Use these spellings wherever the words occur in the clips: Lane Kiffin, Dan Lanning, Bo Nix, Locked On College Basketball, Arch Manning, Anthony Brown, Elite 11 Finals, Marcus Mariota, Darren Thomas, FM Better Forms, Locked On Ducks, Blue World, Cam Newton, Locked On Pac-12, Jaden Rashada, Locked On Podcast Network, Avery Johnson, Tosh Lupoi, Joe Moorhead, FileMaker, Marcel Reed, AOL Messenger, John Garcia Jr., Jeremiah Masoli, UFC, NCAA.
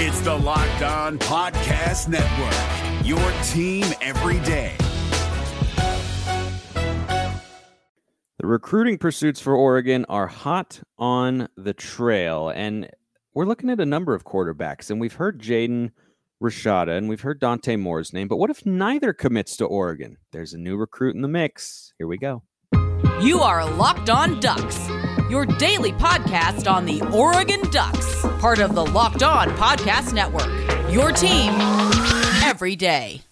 It's the Locked On Podcast Network, your team every day. The recruiting pursuits for Oregon are hot on the trail, and we're looking at a number of quarterbacks, and we've heard Jaden Rashada, and we've heard Dante Moore's name, but what if neither commits to Oregon? There's a new recruit in the mix. Here we go. You are Locked On Ducks, your daily podcast on the Oregon Ducks, part of the Locked On Podcast Network, your team every day.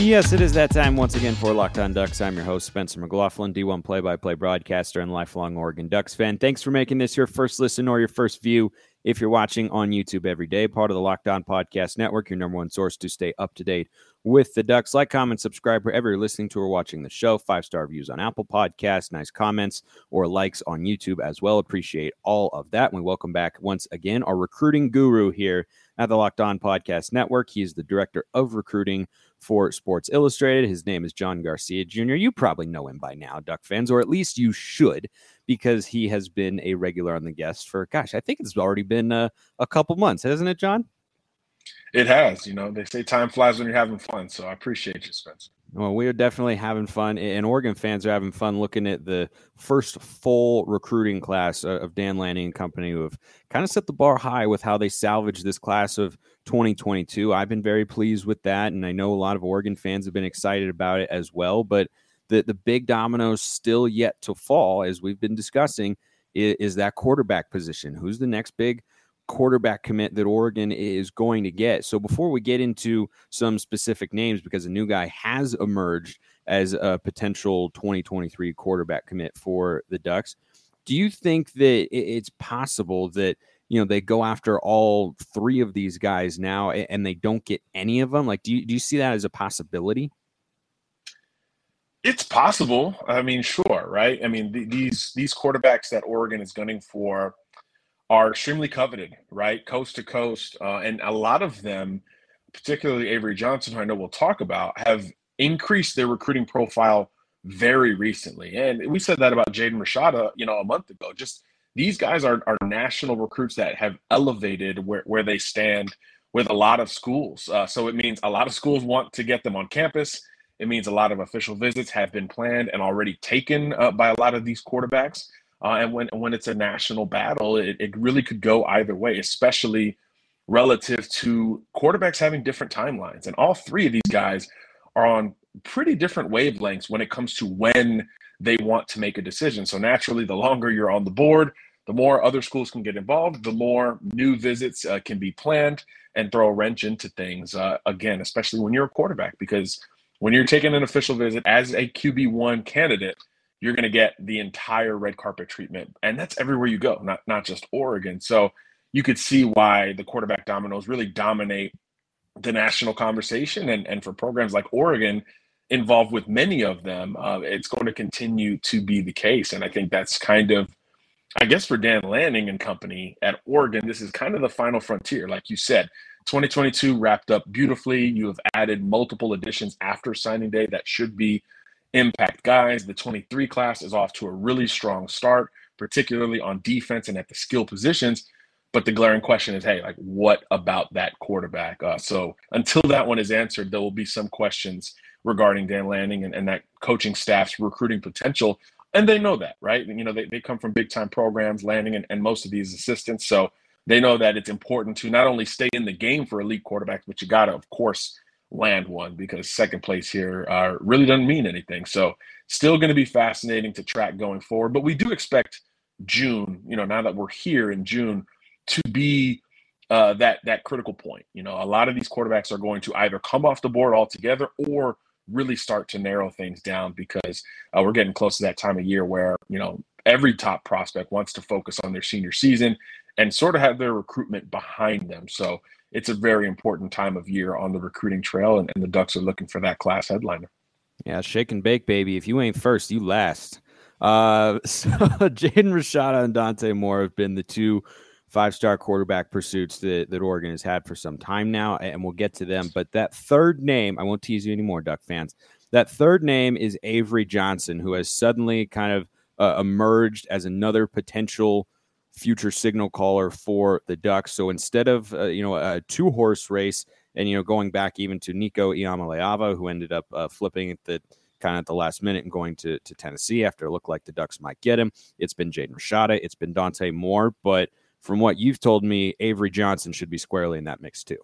Yes, it is that time once again for Locked On Ducks. I'm your host, Spencer McLaughlin, D1 play-by-play broadcaster and lifelong Oregon Ducks fan. Thanks for making this your first listen or your first view if you're watching on YouTube every day. Part of the Locked On Podcast Network, your number one source to stay up to date with the Ducks. Like, comment, subscribe wherever you're listening to or watching the show. 5-star reviews on Apple Podcasts, nice comments or likes on YouTube as well. Appreciate all of that. We welcome back once again our recruiting guru here at the Locked On Podcast Network. He is the director of recruiting for Sports Illustrated. His name is John Garcia Jr. You probably know him by now, Duck fans, or at least you should, because he has been a regular on the guest for, gosh, I think it's already been a couple months, hasn't it, John? It has. You know, they say time flies when you're having fun, so I appreciate you, Spencer. Well, we are definitely having fun, and Oregon fans are having fun looking at the first full recruiting class of Dan Lanning and company, who have kind of set the bar high with how they salvaged this class of 2022. I've been very pleased with that, and I know a lot of Oregon fans have been excited about it as well, but the big dominoes still yet to fall, as we've been discussing, is that quarterback position. Who's the next big quarterback commit that Oregon is going to get? So before we get into some specific names, because a new guy has emerged as a potential 2023 quarterback commit for the Ducks, do you think that it's possible that, you know, they go after all three of these guys now and they don't get any of them? Like, do you see that as a possibility? It's possible. I mean, sure, right? I mean, these quarterbacks that Oregon is gunning for are extremely coveted, right? Coast to coast. And a lot of them, particularly Avery Johnson, who I know we'll talk about, have increased their recruiting profile very recently. And we said that about Jaden Rashada, you know, a month ago. Just these guys are national recruits that have elevated where they stand with a lot of schools. So it means a lot of schools want to get them on campus. It means a lot of official visits have been planned and already taken by a lot of these quarterbacks. And when it's a national battle, it really could go either way, especially relative to quarterbacks having different timelines. And all three of these guys are on pretty different wavelengths when it comes to when they want to make a decision. So naturally, the longer you're on the board, the more other schools can get involved, the more new visits can be planned and throw a wrench into things, again, especially when you're a quarterback, because when you're taking an official visit as a QB1 candidate, you're going to get the entire red carpet treatment. And that's everywhere you go, not just Oregon. So you could see why the quarterback dominoes really dominate the national conversation. And for programs like Oregon, involved with many of them, it's going to continue to be the case. And I think that's kind of, I guess, for Dan Lanning and company at Oregon, this is kind of the final frontier. Like you said, 2022 wrapped up beautifully. You have added multiple additions after signing day that should be impact guys. The 23 class is off to a really strong start, particularly on defense and at the skill positions. But the glaring question is, hey, like, what about that quarterback? So until that one is answered, there will be some questions regarding Dan Lanning and that coaching staff's recruiting potential. And they know that, right? You know, they come from big time programs, Lanning and most of these assistants. So they know that it's important to not only stay in the game for elite quarterbacks, but you got to, of course, land one, because second place here really doesn't mean anything. So still going to be fascinating to track going forward. But we do expect June, you know, now that we're here in June, to be that critical point. You know, a lot of these quarterbacks are going to either come off the board altogether or really start to narrow things down, because we're getting close to that time of year where, you know, every top prospect wants to focus on their senior season and sort of have their recruitment behind them. So it's a very important time of year on the recruiting trail, and the Ducks are looking for that class headliner. Yeah, shake and bake, baby. If you ain't first, you last. So Jaden Rashada and Dante Moore have been the two five-star quarterback pursuits that Oregon has had for some time now, and we'll get to them. But that third name, I won't tease you anymore, Duck fans. That third name is Avery Johnson, who has suddenly kind of emerged as another potential future signal caller for the Ducks. So instead of, a two-horse race and, going back even to Nico Iamaleava, who ended up flipping at the kind of at the last minute and going to Tennessee after it looked like the Ducks might get him. It's been Jaden Rashada. It's been Dante Moore. But from what you've told me, Avery Johnson should be squarely in that mix too.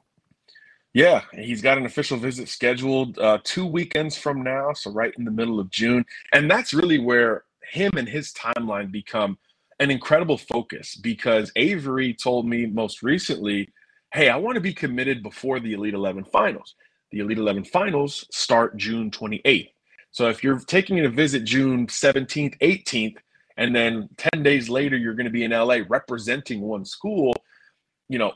Yeah, he's got an official visit scheduled 2 weekends from now, so right in the middle of June. And that's really where him and his timeline become an incredible focus, because Avery told me most recently, hey, I want to be committed before the Elite 11 Finals. The Elite 11 Finals start June 28th. So if you're taking a visit June 17th, 18th, and then 10 days later you're going to be in LA representing one school,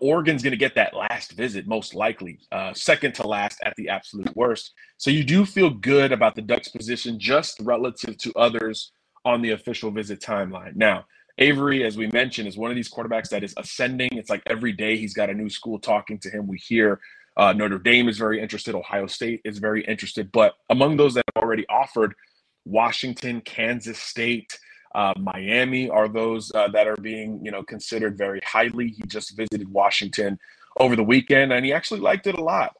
Oregon's going to get that last visit, most likely, second to last at the absolute worst. So you do feel good about the Ducks' position just relative to others on the official visit timeline. Now, Avery, as we mentioned, is one of these quarterbacks that is ascending. It's like every day he's got a new school talking to him. We hear Notre Dame is very interested. Ohio State is very interested. But among those that have already offered, Washington, Kansas State, Miami are those that are being, considered very highly. He just visited Washington over the weekend, and he actually liked it a lot.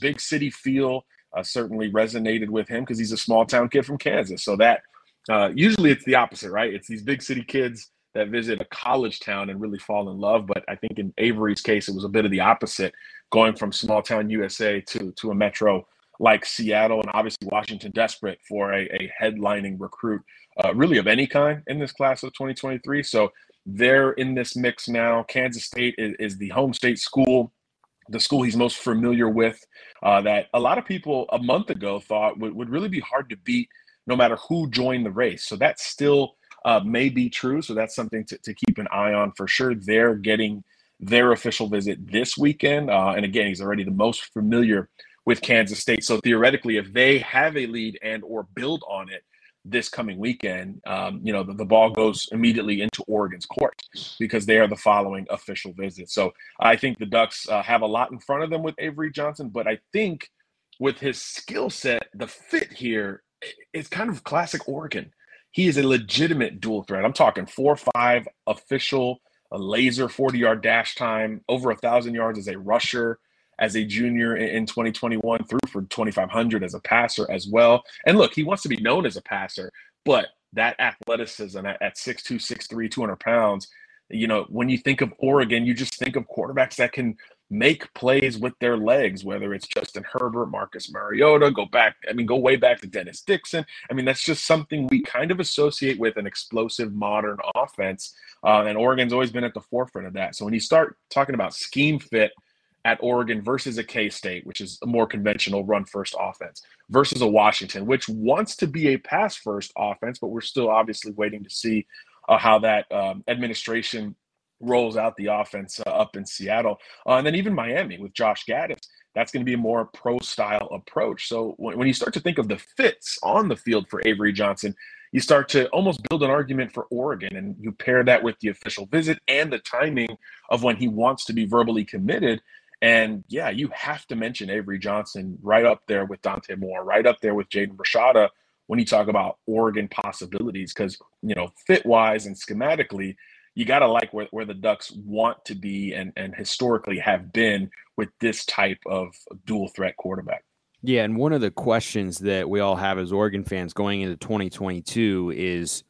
Big city feel certainly resonated with him because he's a small town kid from Kansas. So that usually it's the opposite, right? It's these big city kids that visit a college town and really fall in love. But I think in Avery's case, it was a bit of the opposite, going from small town USA to a metro like Seattle, and obviously Washington desperate for a headlining recruit really of any kind in this class of 2023. So they're in this mix now. Kansas State is the home state school, the school he's most familiar with, that a lot of people a month ago thought would really be hard to beat no matter who joined the race. So that still may be true. So that's something to keep an eye on for sure. They're getting their official visit this weekend. And again, he's already the most familiar with Kansas State. So theoretically, if they have a lead and or build on it this coming weekend, the ball goes immediately into Oregon's court because they are the following official visit. So I think the Ducks have a lot in front of them with Avery Johnson, but I think with his skill set, the fit here is kind of classic Oregon. He is a legitimate dual threat. I'm talking 4.5 official, a laser 40-yard dash time, over 1,000 yards as a rusher, as a junior in 2021, threw for 2,500 as a passer as well. And look, he wants to be known as a passer, but that athleticism at 6'2", 6'3", 200 pounds, when you think of Oregon, you just think of quarterbacks that can make plays with their legs, whether it's Justin Herbert, Marcus Mariota, go way back to Dennis Dixon. That's just something we kind of associate with an explosive modern offense, and Oregon's always been at the forefront of that. So when you start talking about scheme fit, at Oregon versus a K-State, which is a more conventional run-first offense, versus a Washington, which wants to be a pass-first offense, but we're still obviously waiting to see how that administration rolls out the offense up in Seattle. And then even Miami with Josh Gaddis, that's going to be a more pro-style approach. So when you start to think of the fits on the field for Avery Johnson, you start to almost build an argument for Oregon, and you pair that with the official visit and the timing of when he wants to be verbally committed. And, yeah, you have to mention Avery Johnson right up there with Dante Moore, right up there with Jaden Rashada when you talk about Oregon possibilities because, fit-wise and schematically, you got to like where the Ducks want to be and historically have been with this type of dual-threat quarterback. Yeah, and one of the questions that we all have as Oregon fans going into 2022 is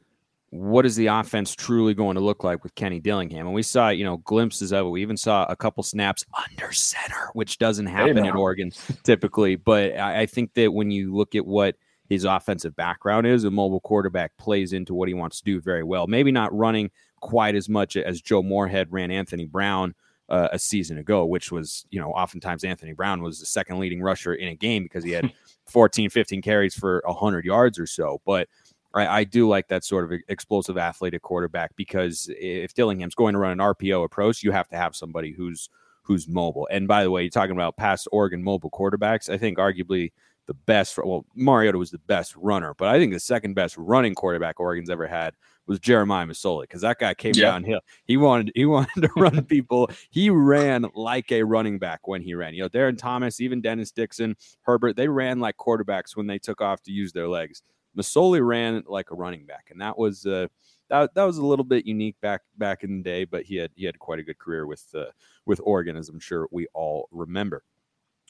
what is the offense truly going to look like with Kenny Dillingham? And we saw, glimpses of it. We even saw a couple snaps under center, which doesn't happen at Oregon typically. But I think that when you look at what his offensive background is, a mobile quarterback plays into what he wants to do very well. Maybe not running quite as much as Joe Moorhead ran Anthony Brown a season ago, which was, oftentimes Anthony Brown was the second leading rusher in a game because he had 14, 15 carries for 100 yards or so. But I do like that sort of explosive athletic quarterback because if Dillingham's going to run an RPO approach, you have to have somebody who's mobile. And by the way, you're talking about past Oregon mobile quarterbacks. I think arguably the best, Mariota was the best runner, but I think the second best running quarterback Oregon's ever had was Jeremiah Masoli because that guy came downhill. He wanted to run people. He ran like a running back when he ran. Darren Thomas, even Dennis Dixon, Herbert, they ran like quarterbacks when they took off to use their legs. Masoli ran like a running back, and that was a little bit unique back in the day, but he had quite a good career with Oregon, as I'm sure we all remember.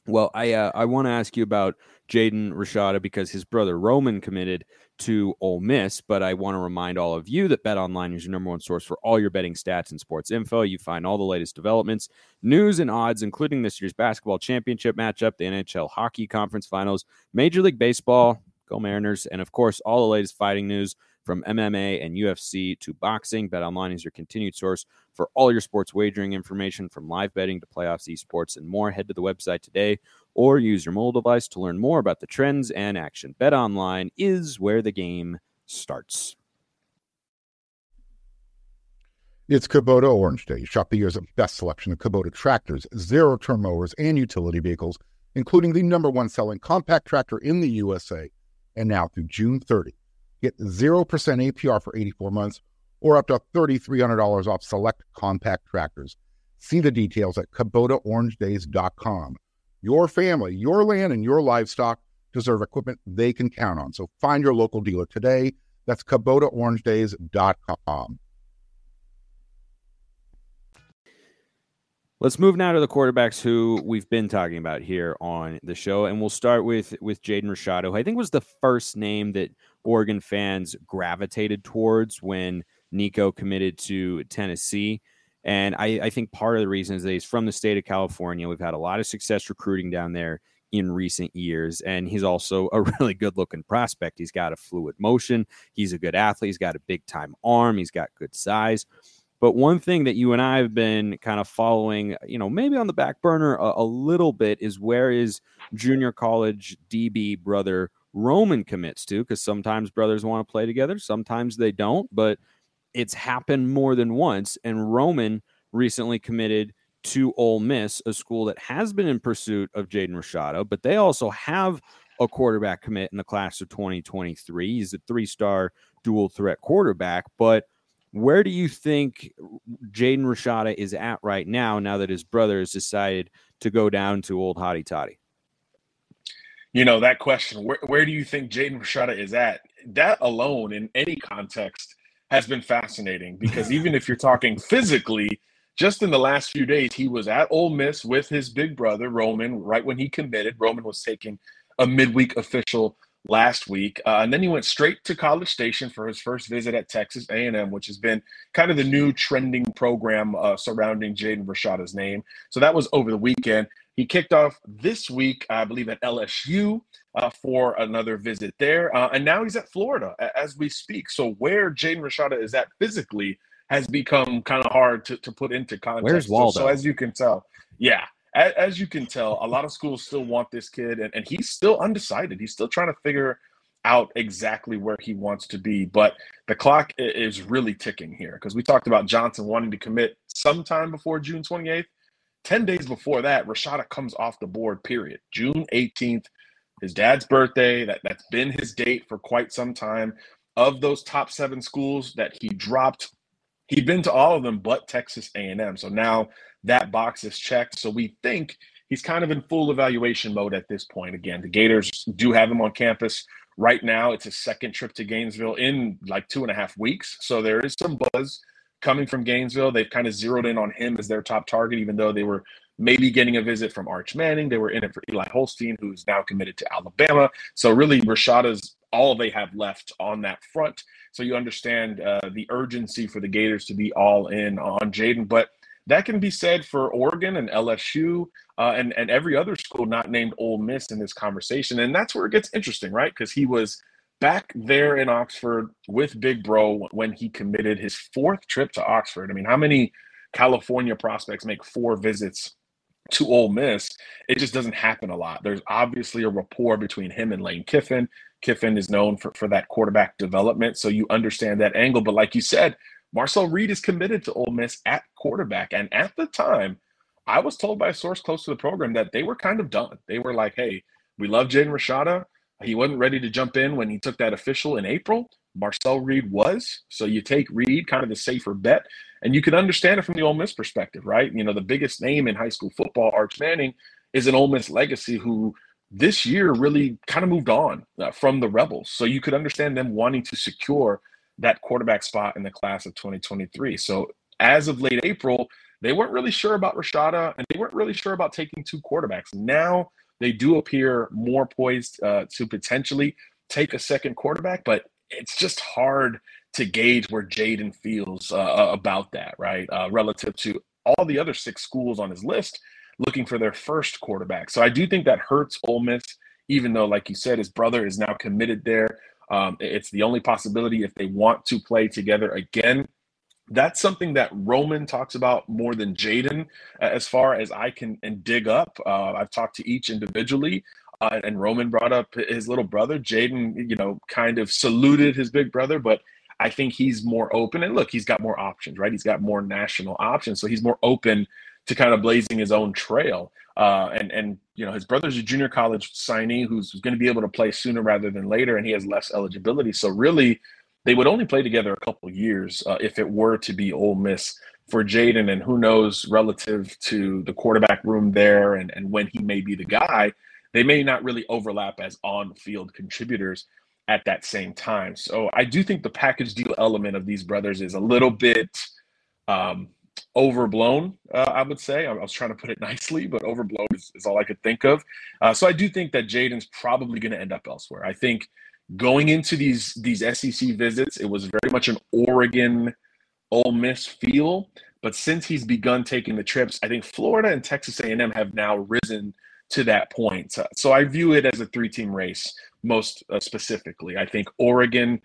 Well, I want to ask you about Jaden Rashada because his brother Roman committed to Ole Miss, but I want to remind all of you that BetOnline is your number one source for all your betting stats and sports info. You find all the latest developments, news, and odds, including this year's basketball championship matchup, the NHL hockey conference finals, Major League Baseball, go Mariners, and of course, all the latest fighting news from MMA and UFC to boxing. BetOnline is your continued source for all your sports wagering information, from live betting to playoffs, esports, and more. Head to the website today or use your mobile device to learn more about the trends and action. BetOnline is where the game starts. It's Kubota Orange Day. Shop the year's best selection of Kubota tractors, zero-turn mowers, and utility vehicles, including the number one selling compact tractor in the USA. And now through June 30. Get 0% APR for 84 months or up to $3,300 off select compact tractors. See the details at KubotaOrangeDays.com. Your family, your land, and your livestock deserve equipment they can count on. So find your local dealer today. That's KubotaOrangeDays.com. Let's move now to the quarterbacks who we've been talking about here on the show. And we'll start with Jaden Rashada, who I think was the first name that Oregon fans gravitated towards when Nico committed to Tennessee. And I think part of the reason is that he's from the state of California. We've had a lot of success recruiting down there in recent years. And he's also a really good looking prospect. He's got a fluid motion. He's a good athlete. He's got a big time arm. He's got good size. But one thing that you and I have been kind of following, you know, maybe on the back burner a little bit, is where is junior college DB brother Roman commits to, because sometimes brothers want to play together, sometimes they don't, but it's happened more than once. And Roman recently committed to Ole Miss, a school that has been in pursuit of Jaden Rashada, but they also have a quarterback commit in the class of 2023. He's a three-star dual threat quarterback. But where do you think Jaden Rashada is at right now that his brother has decided to go down to old Hotty Toddy? You know, that question, where do you think Jaden Rashada is at? That alone in any context has been fascinating, because even if you're talking physically, just in the last few days, he was at Ole Miss with his big brother, Roman, right when he committed. Roman was taking a midweek official last week. And then he went straight to College Station for his first visit at Texas A&M, which has been kind of the new trending program surrounding Jaden Rashada's name. So that was over the weekend. He kicked off this week, I believe, at LSU for another visit there. And now he's at Florida as we speak. So where Jaden Rashada is at physically has become kind of hard to put into context. Where's Waldo? So as you can tell, as you can tell, a lot of schools still want this kid, and he's still undecided. He's still trying to figure out exactly where he wants to be. But the clock is really ticking here, because we talked about Johnson wanting to commit sometime before June 28th. 10 days before that, Rashada comes off the board, period. June 18th, his dad's birthday. That's been his date for quite some time. Of those top 7 schools that he dropped, he'd been to all of them but Texas A&M. So now that box is checked. So we think he's kind of in full evaluation mode at this point. Again, the Gators do have him on campus right now. It's his second trip to Gainesville in like 2.5 weeks. So there is some buzz coming from Gainesville. They've kind of zeroed in on him as their top target, even though they were maybe getting a visit from Arch Manning. They were in it for Eli Holstein, who's now committed to Alabama. So really, Rashada's all they have left on that front. So you understand the urgency for the Gators to be all in on Jaden. But that can be said for Oregon and LSU and every other school not named Ole Miss in this conversation. And that's where it gets interesting, right? Because he was back there in Oxford with Big Bro when he committed, his 4th trip to Oxford. I mean, how many California prospects make 4 visits to Ole Miss? It just doesn't happen a lot. There's obviously a rapport between him and Lane Kiffin. Kiffin is known for that quarterback development, so you understand that angle. But like you said, Marcel Reed is committed to Ole Miss at quarterback. And at the time, I was told by a source close to the program that they were kind of done. They were like, hey, we love Jaden Rashada. He wasn't ready to jump in when he took that official in April. Marcel Reed was. So you take Reed, kind of the safer bet. And you can understand it from the Ole Miss perspective, right? You know, the biggest name in high school football, Arch Manning, is an Ole Miss legacy who this year really kind of moved on from the Rebels. So you could understand them wanting to secure that quarterback spot in the class of 2023. So as of late April, they weren't really sure about Rashada, and they weren't really sure about taking two quarterbacks. Now they do appear more poised to potentially take a second quarterback, but it's just hard to gauge where Jaden feels about that, right? Relative to all the other six schools on his list looking for their first quarterback. So I do think that hurts Ole Miss, even though, like you said, his brother is now committed there. It's the only possibility if they want to play together again. That's something that Roman talks about more than Jaden, as far as I can and dig up. I've talked to each individually, and Roman brought up his little brother. Jaden, you know, kind of saluted his big brother, but I think he's more open. And look, he's got more options, right? He's got more national options, so he's more open to kind of blazing his own trail. And you know, his brother's a junior college signee who's going to be able to play sooner rather than later, and he has less eligibility. So really, they would only play together a couple years if it were to be Ole Miss for Jaden. And who knows, relative to the quarterback room there and when he may be the guy, they may not really overlap as on-field contributors at that same time. So I do think the package deal element of these brothers is a little bit overblown, I would say. I was trying to put it nicely, but overblown is all I could think of. So I do think that Jaden's probably going to end up elsewhere. I think going into these SEC visits, it was very much an Oregon, Ole Miss feel. But since he's begun taking the trips, I think Florida and Texas A&M have now risen to that point. So I view it as a three-team race, most specifically. I think Oregon,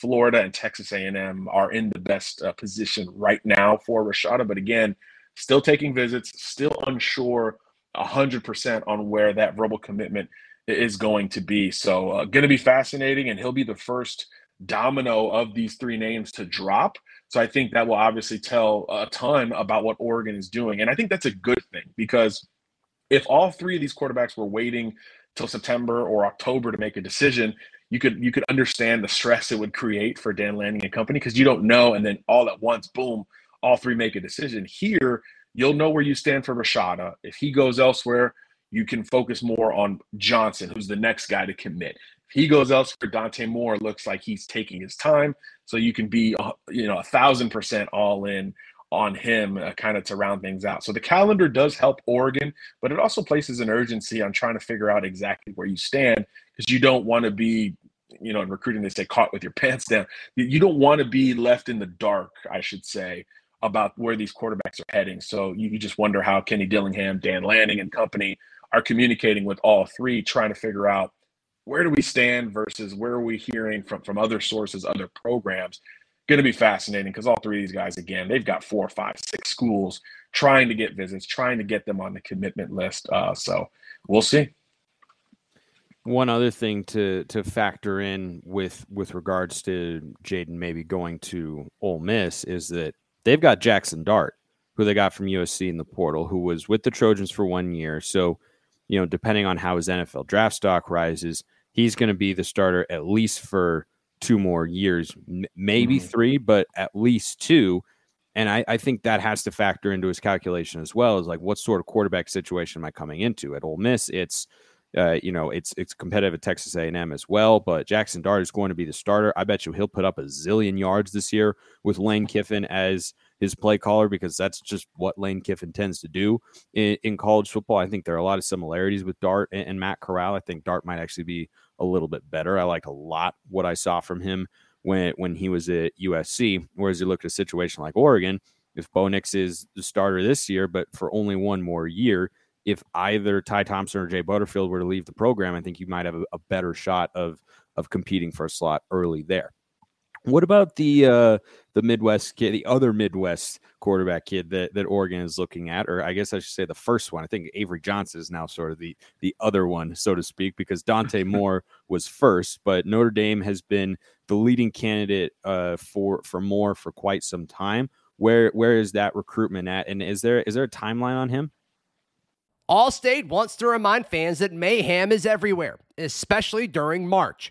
Florida, and Texas A&M are in the best position right now for Rashada. But again, still taking visits, still unsure 100% on where that verbal commitment is going to be. So going to be fascinating, and he'll be the first domino of these three names to drop. So I think that will obviously tell a ton about what Oregon is doing. And I think that's a good thing, because if all three of these quarterbacks were waiting till September or October to make a decision, you could understand the stress it would create for Dan Lanning and company, because you don't know, and then all at once, boom, all three make a decision. Here, you'll know where you stand for Rashada. If he goes elsewhere, you can focus more on Johnson, who's the next guy to commit. If he goes elsewhere, Dante Moore looks like he's taking his time, so you can be 1,000% all in on him, kind of to round things out. So the calendar does help Oregon, but it also places an urgency on trying to figure out exactly where you stand, because you don't want to be, in recruiting they say caught with your pants down. You don't want to be left in the dark, I should say, about where these quarterbacks are heading. So you just wonder how Kenny Dillingham, Dan Lanning, and company are communicating with all three, trying to figure out where do we stand versus where are we hearing from other sources, other programs. Going to be fascinating, because all three of these guys, again, they've got 4, 5, 6 schools trying to get visits, trying to get them on the commitment list. So we'll see. One other thing to factor in with regards to Jaden maybe going to Ole Miss is that they've got Jackson Dart, who they got from USC in the portal, who was with the Trojans for 1 year. So, depending on how his NFL draft stock rises, he's going to be the starter at least for 2 more years, maybe 3, but at least 2. And I think that has to factor into his calculation as well, is like, what sort of quarterback situation am I coming into at Ole Miss? It's, it's competitive at Texas A&M as well, but Jackson Dart is going to be the starter. I bet you he'll put up a zillion yards this year with Lane Kiffin as his play caller, because that's just what Lane Kiffin tends to do in college football. I think there are a lot of similarities with Dart and Matt Corral. I think Dart might actually be a little bit better. I like a lot what I saw from him when he was at USC, whereas you look at a situation like Oregon, if Bo Nix is the starter this year, but for only 1 more year, if either Ty Thompson or Jay Butterfield were to leave the program, I think you might have a better shot of competing for a slot early there. What about the Midwest kid, the other Midwest quarterback kid that Oregon is looking at, or I guess I should say the first one? I think Avery Johnson is now sort of the other one, so to speak, because Dante Moore was first, but Notre Dame has been the leading candidate for Moore for quite some time. Where is that recruitment at, and is there a timeline on him? Allstate wants to remind fans that mayhem is everywhere, especially during March.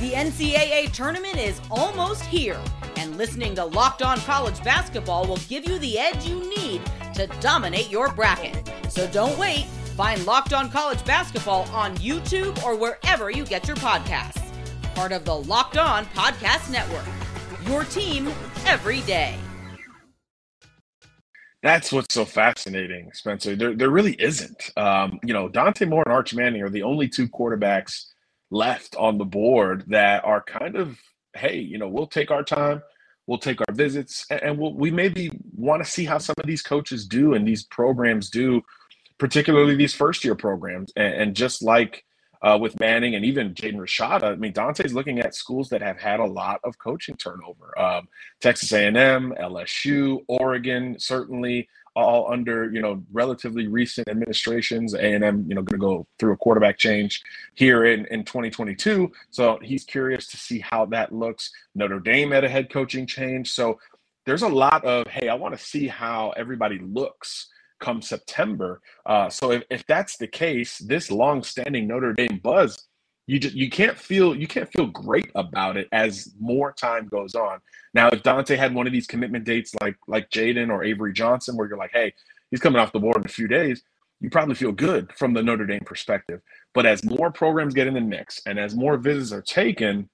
The NCAA tournament is almost here, and listening to Locked On College Basketball will give you the edge you need to dominate your bracket. So don't wait. Find Locked On College Basketball on YouTube or wherever you get your podcasts. Part of the Locked On Podcast Network. Your team every day. That's what's so fascinating, Spencer. There really isn't. Dante Moore and Arch Manning are the only two quarterbacks left on the board that are kind of, hey, we'll take our time, we'll take our visits, and we maybe want to see how some of these coaches do and these programs do, particularly these first-year programs. And just like with Manning and even Jaden Rashada, Dante's looking at schools that have had a lot of coaching turnover. Texas A&M, LSU, Oregon, certainly all under, relatively recent administrations. A&M, going to go through a quarterback change here in 2022. So he's curious to see how that looks. Notre Dame had a head coaching change. So there's a lot of, hey, I want to see how everybody looks come September. So if that's the case, this long-standing Notre Dame buzz, you can't feel great about it as more time goes on. Now, if Dante had one of these commitment dates like Jaden or Avery Johnson, where you're like, hey, he's coming off the board in a few days, you probably feel good from the Notre Dame perspective. But as more programs get in the mix and as more visits are taken,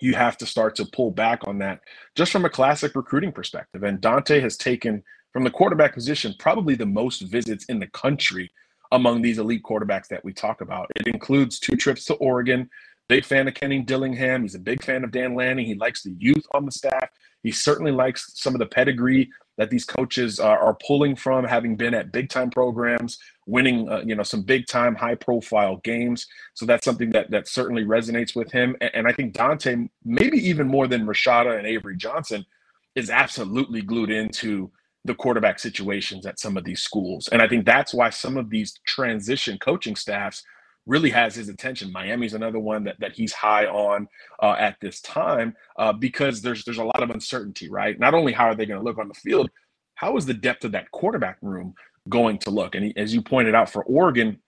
you have to start to pull back on that just from a classic recruiting perspective. And Dante has taken, from the quarterback position, probably the most visits in the country among these elite quarterbacks that we talk about. It includes 2 trips to Oregon. Big fan of Kenny Dillingham. He's a big fan of Dan Lanning. He likes the youth on the staff. He certainly likes some of the pedigree that these coaches are pulling from, having been at big-time programs, winning some big-time, high-profile games. So that's something that certainly resonates with him. And I think Dante, maybe even more than Rashada and Avery Johnson, is absolutely glued into the quarterback situations at some of these schools. And I think that's why some of these transition coaching staffs really has his attention. Miami's another one that he's high on at this time because there's a lot of uncertainty, right? Not only how are they going to look on the field, how is the depth of that quarterback room going to look? And as you pointed out for Oregon,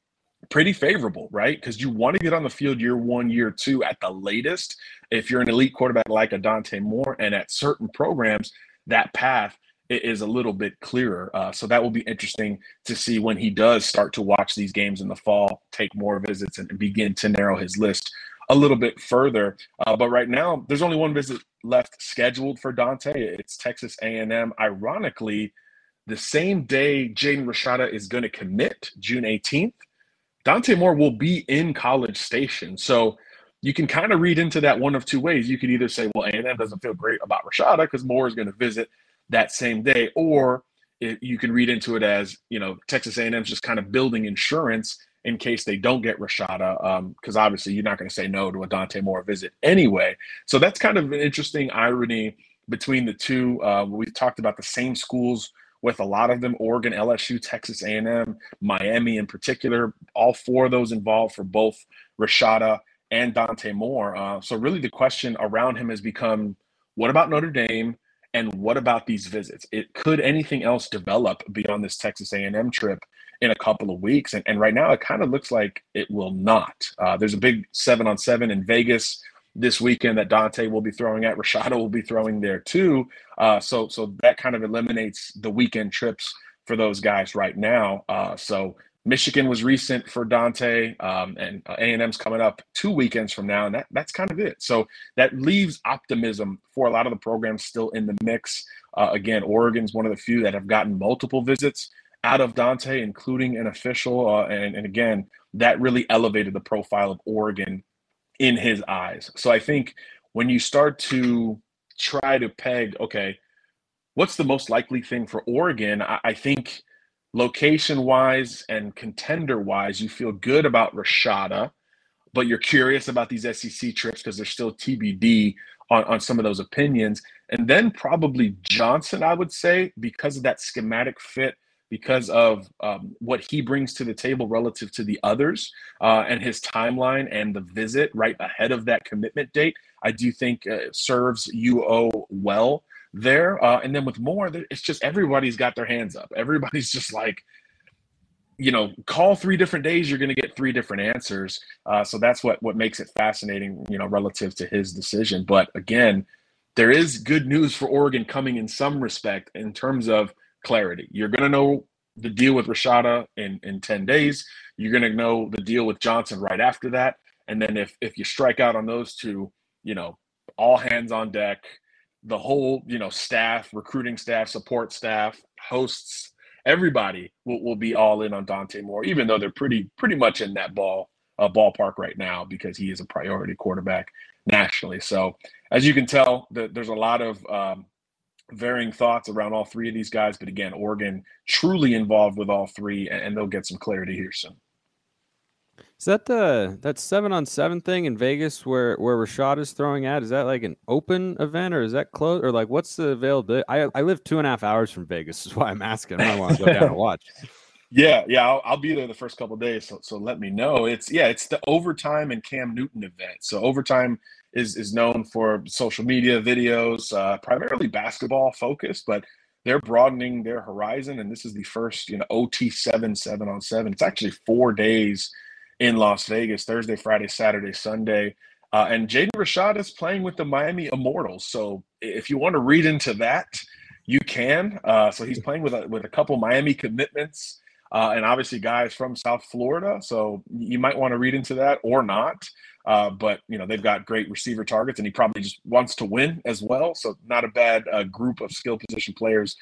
pretty favorable, right? Because you want to get on the field year 1, year 2 at the latest. If you're an elite quarterback like a Dante Moore, and at certain programs, that path is a little bit clearer. So that will be interesting to see when he does start to watch these games in the fall, take more visits, and begin to narrow his list a little bit further. But right now, there's only one visit left scheduled for Dante. It's Texas A&M. Ironically, the same day Jaden Rashada is going to commit, June 18th, Dante Moore will be in College Station. So you can kind of read into that one of two ways. You could either say, well, A&M doesn't feel great about Rashada because Moore is going to visit that same day, or you can read into it as, Texas A&M's just kind of building insurance in case they don't get Rashada, because obviously you're not going to say no to a Dante Moore visit anyway. So that's kind of an interesting irony between the two. We've talked about the same schools with a lot of them, Oregon, LSU, Texas A&M, Miami in particular, all 4 of those involved for both Rashada and Dante Moore. So really the question around him has become, what about Notre Dame? And what about these visits? Could anything else develop beyond this Texas A&M trip in a couple of weeks? And right now, it kind of looks like it will not. There's a big 7-on-7 in Vegas this weekend that Dante will be throwing at. Rashada will be throwing there too. So that kind of eliminates the weekend trips for those guys right now. So Michigan was recent for Dante, and A&M's coming up 2 weekends from now, and that's kind of it. So that leaves optimism for a lot of the programs still in the mix. Again, Oregon's one of the few that have gotten multiple visits out of Dante, including an official. And again, that really elevated the profile of Oregon in his eyes. So I think when you start to try to peg, okay, what's the most likely thing for Oregon? I think location-wise and contender-wise, you feel good about Rashada, but you're curious about these SEC trips because they're still TBD on some of those opinions. And then probably Johnson, I would say, because of that schematic fit, because of what he brings to the table relative to the others and his timeline and the visit right ahead of that commitment date, I do think serves UO well there. And then with Moore, it's just everybody's got their hands up. Everybody's just like, you know, call 3 different days, you're going to get 3 different answers. So that's what makes it fascinating, you know, relative to his decision. But again, there is good news for Oregon coming in some respect in terms of clarity. You're going to know the deal with Rashada in 10 days. You're going to know the deal with Johnson right after that. And then if you strike out on those two, you know, all hands on deck, the whole, you know, staff, recruiting staff, support staff, hosts, everybody will be all in on Dante Moore, even though they're pretty much in that ballpark right now because he is a priority quarterback nationally. So as you can tell, there's a lot of varying thoughts around all 3 of these guys. But again, Oregon truly involved with all 3, and they'll get some clarity here soon. Is that that 7-on-7 thing in Vegas where Rashad is throwing at? Is that like an open event or is that close? Or like what's the availability? I live 2.5 hours from Vegas, is why I'm asking. I want to go down and watch. Yeah, I'll be there the first couple of days, so let me know. It's the Overtime and Cam Newton event. So Overtime is known for social media videos, primarily basketball focused, but they're broadening their horizon, and this is the first, you know, OT7 7-on-7. It's actually 4 days in Las Vegas, Thursday, Friday, Saturday, Sunday. And Jaden Rashada is playing with the Miami Immortals. So if you want to read into that, you can. So he's playing with a couple Miami commitments and obviously guys from South Florida. So you might want to read into that or not. But, you know, they've got great receiver targets and he probably just wants to win as well. So not a bad group of skill position players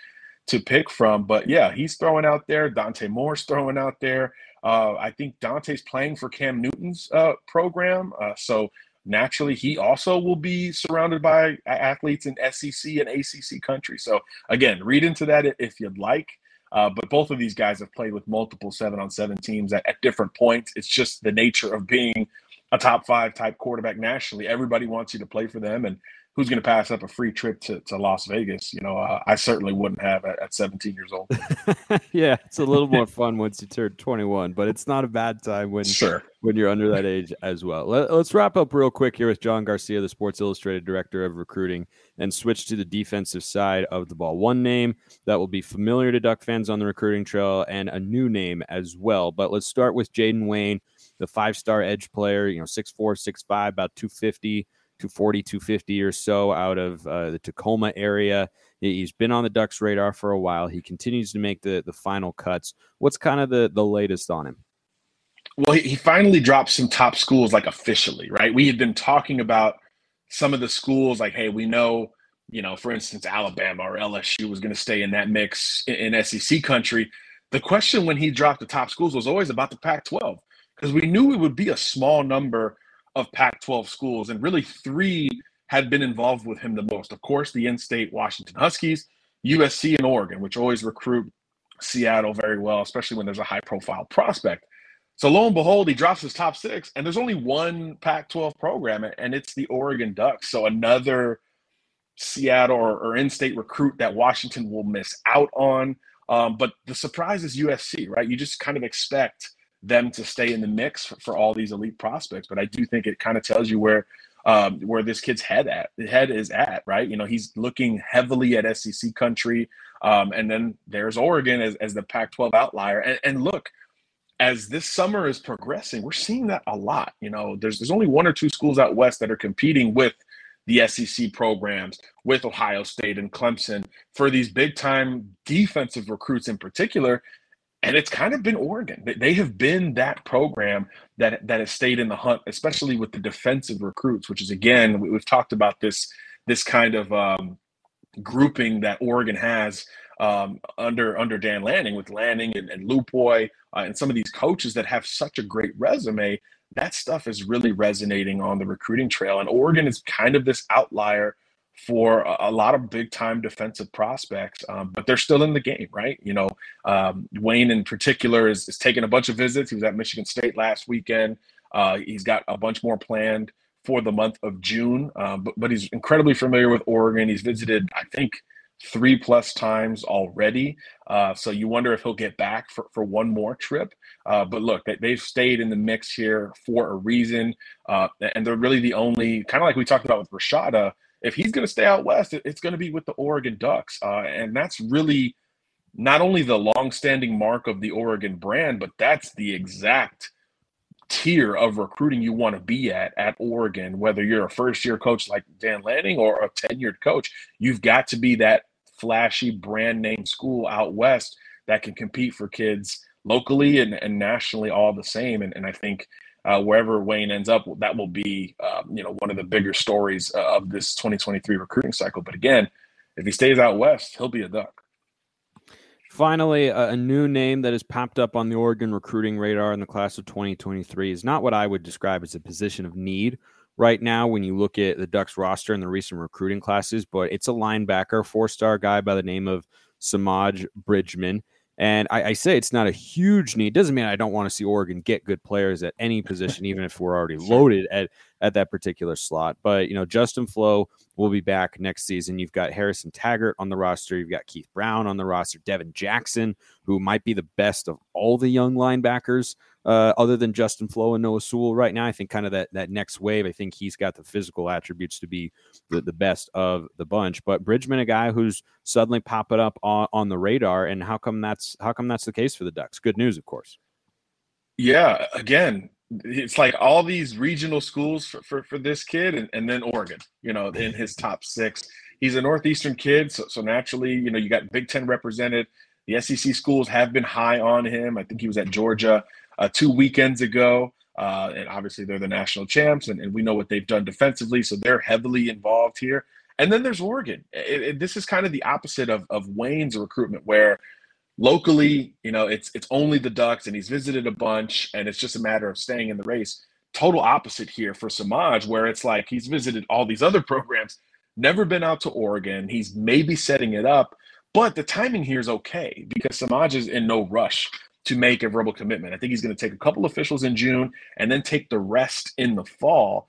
to pick from. But, yeah, he's throwing out there. Dante Moore's throwing out there. I think Dante's playing for Cam Newton's program. So naturally, he also will be surrounded by athletes in SEC and ACC country. So, again, read into that if you'd like. But both of these guys have played with multiple 7-on-7 teams at different points. It's just the nature of being a top 5 type quarterback nationally. Everybody wants you to play for them. And who's going to pass up a free trip to Las Vegas? You know, I certainly wouldn't have at 17 years old. Yeah, it's a little more fun once you turn 21, but it's not a bad time when you're under that age as well. Let's wrap up real quick here with John Garcia, the Sports Illustrated Director of Recruiting, and switch to the defensive side of the ball. One name that will be familiar to Duck fans on the recruiting trail and a new name as well. But let's start with Jayden Wayne, the 5-star edge player, you know, 6'4", 6'5", about 250. 240, 250 or so out of the Tacoma area. He's been on the Ducks radar for a while. He continues to make the final cuts. What's kind of the latest on him? Well, he finally dropped some top schools, like officially, right? We had been talking about some of the schools like, hey, we know, you know, for instance, Alabama or LSU was going to stay in that mix in SEC country. The question when he dropped the top schools was always about the Pac-12 because we knew it would be a small number of Pac-12 schools, and really 3 had been involved with him the most. Of course, the in-state Washington Huskies, USC, and Oregon, which always recruit Seattle very well, especially when there's a high-profile prospect. So lo and behold, he drops his top 6, and there's only one Pac-12 program, and it's the Oregon Ducks. So another Seattle or in-state recruit that Washington will miss out on. But the surprise is USC, right? You just kind of expect them to stay in the mix for all these elite prospects. But I do think it kind of tells you where this kid's head is at, right? You know, he's looking heavily at SEC country. And then there's Oregon as the Pac-12 outlier. And look, as this summer is progressing, we're seeing that a lot. You know, there's only 1 or 2 schools out West that are competing with the SEC programs, with Ohio State and Clemson for these big time defensive recruits in particular. And it's kind of been Oregon. They have been that program that has stayed in the hunt, especially with the defensive recruits, which is, again, we've talked about this kind of grouping that Oregon has under Dan Lanning, with Lanning and Lupoy and some of these coaches that have such a great resume. That stuff is really resonating on the recruiting trail. And Oregon is kind of this outlier for a lot of big-time defensive prospects, but they're still in the game, right? You know, Wayne in particular is taking a bunch of visits. He was at Michigan State last weekend. He's got a bunch more planned for the month of June, but he's incredibly familiar with Oregon. He's visited, I think, three plus times already. So you wonder if he'll get back for one more trip. But look, they've stayed in the mix here for a reason. And they're really the only, kind of like we talked about with Rashada, if he's going to stay out west, it's going to be with the Oregon Ducks. And that's really not only the longstanding mark of the Oregon brand, but that's the exact tier of recruiting you want to be at Oregon. Whether you're a first-year coach like Dan Lanning or a tenured coach, you've got to be that flashy brand name school out west that can compete for kids locally and nationally all the same. And I think wherever Wayne ends up, that will be one of the bigger stories of this 2023 recruiting cycle. But again, if he stays out west, he'll be a Duck. Finally, a new name that has popped up on the Oregon recruiting radar in the class of 2023 is not what I would describe as a position of need right now when you look at the Ducks roster and the recent recruiting classes, but it's a linebacker, four-star guy by the name of Samaj Bridgman. And I say it's not a huge need. Doesn't mean I don't want to see Oregon get good players at any position, even if we're already loaded at that particular slot. But, Justin Flo will be back next season. You've got Harrison Taggart on the roster. You've got Keith Brown on the roster. Devin Jackson, who might be the best of all the young linebackers other than Justin Flo and Noah Sewell right now. I think kind of that next wave, I think he's got the physical attributes to be the best of the bunch. But Bridgman, a guy who's suddenly popping up on the radar, and how come that's the case for the Ducks? Good news, of course. Yeah, again, it's like all these regional schools for this kid and then Oregon, in his top six. He's a Northeastern kid, so naturally, you got Big Ten represented. The SEC schools have been high on him. I think he was at Georgia 2 weekends ago, and obviously they're the national champs, and we know what they've done defensively, so they're heavily involved here. And then there's Oregon. This is kind of the opposite of Wayne's recruitment, where locally, it's only the Ducks, and he's visited a bunch, and it's just a matter of staying in the race. Total opposite here for Samaj, where it's like he's visited all these other programs, never been out to Oregon. He's maybe setting it up, but the timing here is okay because Samaj is in no rush to make a verbal commitment. I think he's going to take a couple officials in June and then take the rest in the fall.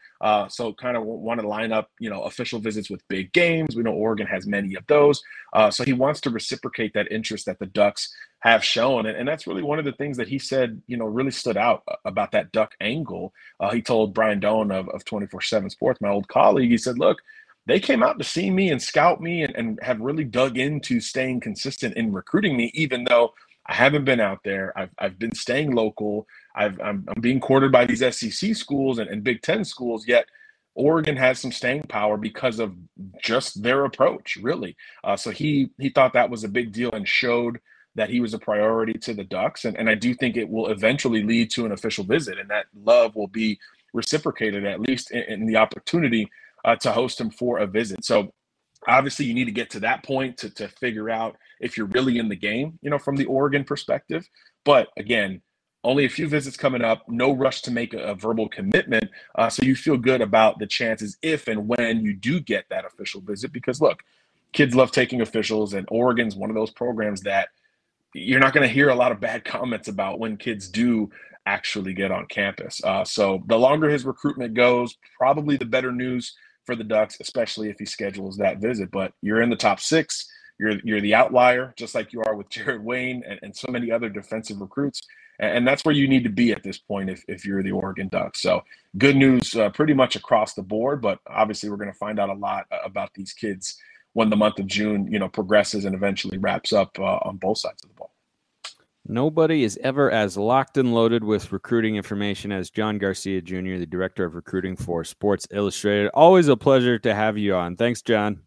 So kind of want to line up, official visits with big games. We know Oregon has many of those. So he wants to reciprocate that interest that the Ducks have shown. And that's really one of the things that he said, really stood out about that Duck angle. He told Brian Doan of 24/7 Sports, my old colleague, he said, look, they came out to see me and scout me and have really dug into staying consistent in recruiting me, even though I haven't been out there. I've been staying local. I'm being courted by these SEC schools and Big Ten schools, yet Oregon has some staying power because of just their approach, really. So he thought that was a big deal and showed that he was a priority to the Ducks. And I do think it will eventually lead to an official visit, and that love will be reciprocated, at least in the opportunity to host him for a visit. So obviously you need to get to that point to figure out if you're really in the game, from the Oregon perspective. But again, only a few visits coming up, no rush to make a verbal commitment. So you feel good about the chances if and when you do get that official visit, because look, kids love taking officials, and Oregon's one of those programs that you're not going to hear a lot of bad comments about when kids do actually get on campus. So the longer his recruitment goes, probably the better news for the Ducks, especially if he schedules that visit. But you're in the top six. You're the outlier, just like you are with Jared Wayne and so many other defensive recruits. And that's where you need to be at this point if you're the Oregon Ducks. So good news pretty much across the board, but obviously we're going to find out a lot about these kids when the month of June, progresses and eventually wraps up on both sides of the ball. Nobody is ever as locked and loaded with recruiting information as John Garcia Jr., the director of recruiting for Sports Illustrated. Always a pleasure to have you on. Thanks, John.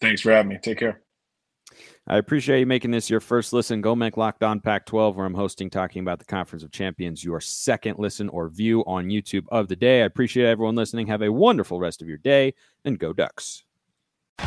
Thanks for having me. Take care. I appreciate you making this your first listen. Go make Locked On Pac-12, where I'm hosting Talking About the Conference of Champions, your second listen or view on YouTube of the day. I appreciate everyone listening. Have a wonderful rest of your day, and go Ducks. The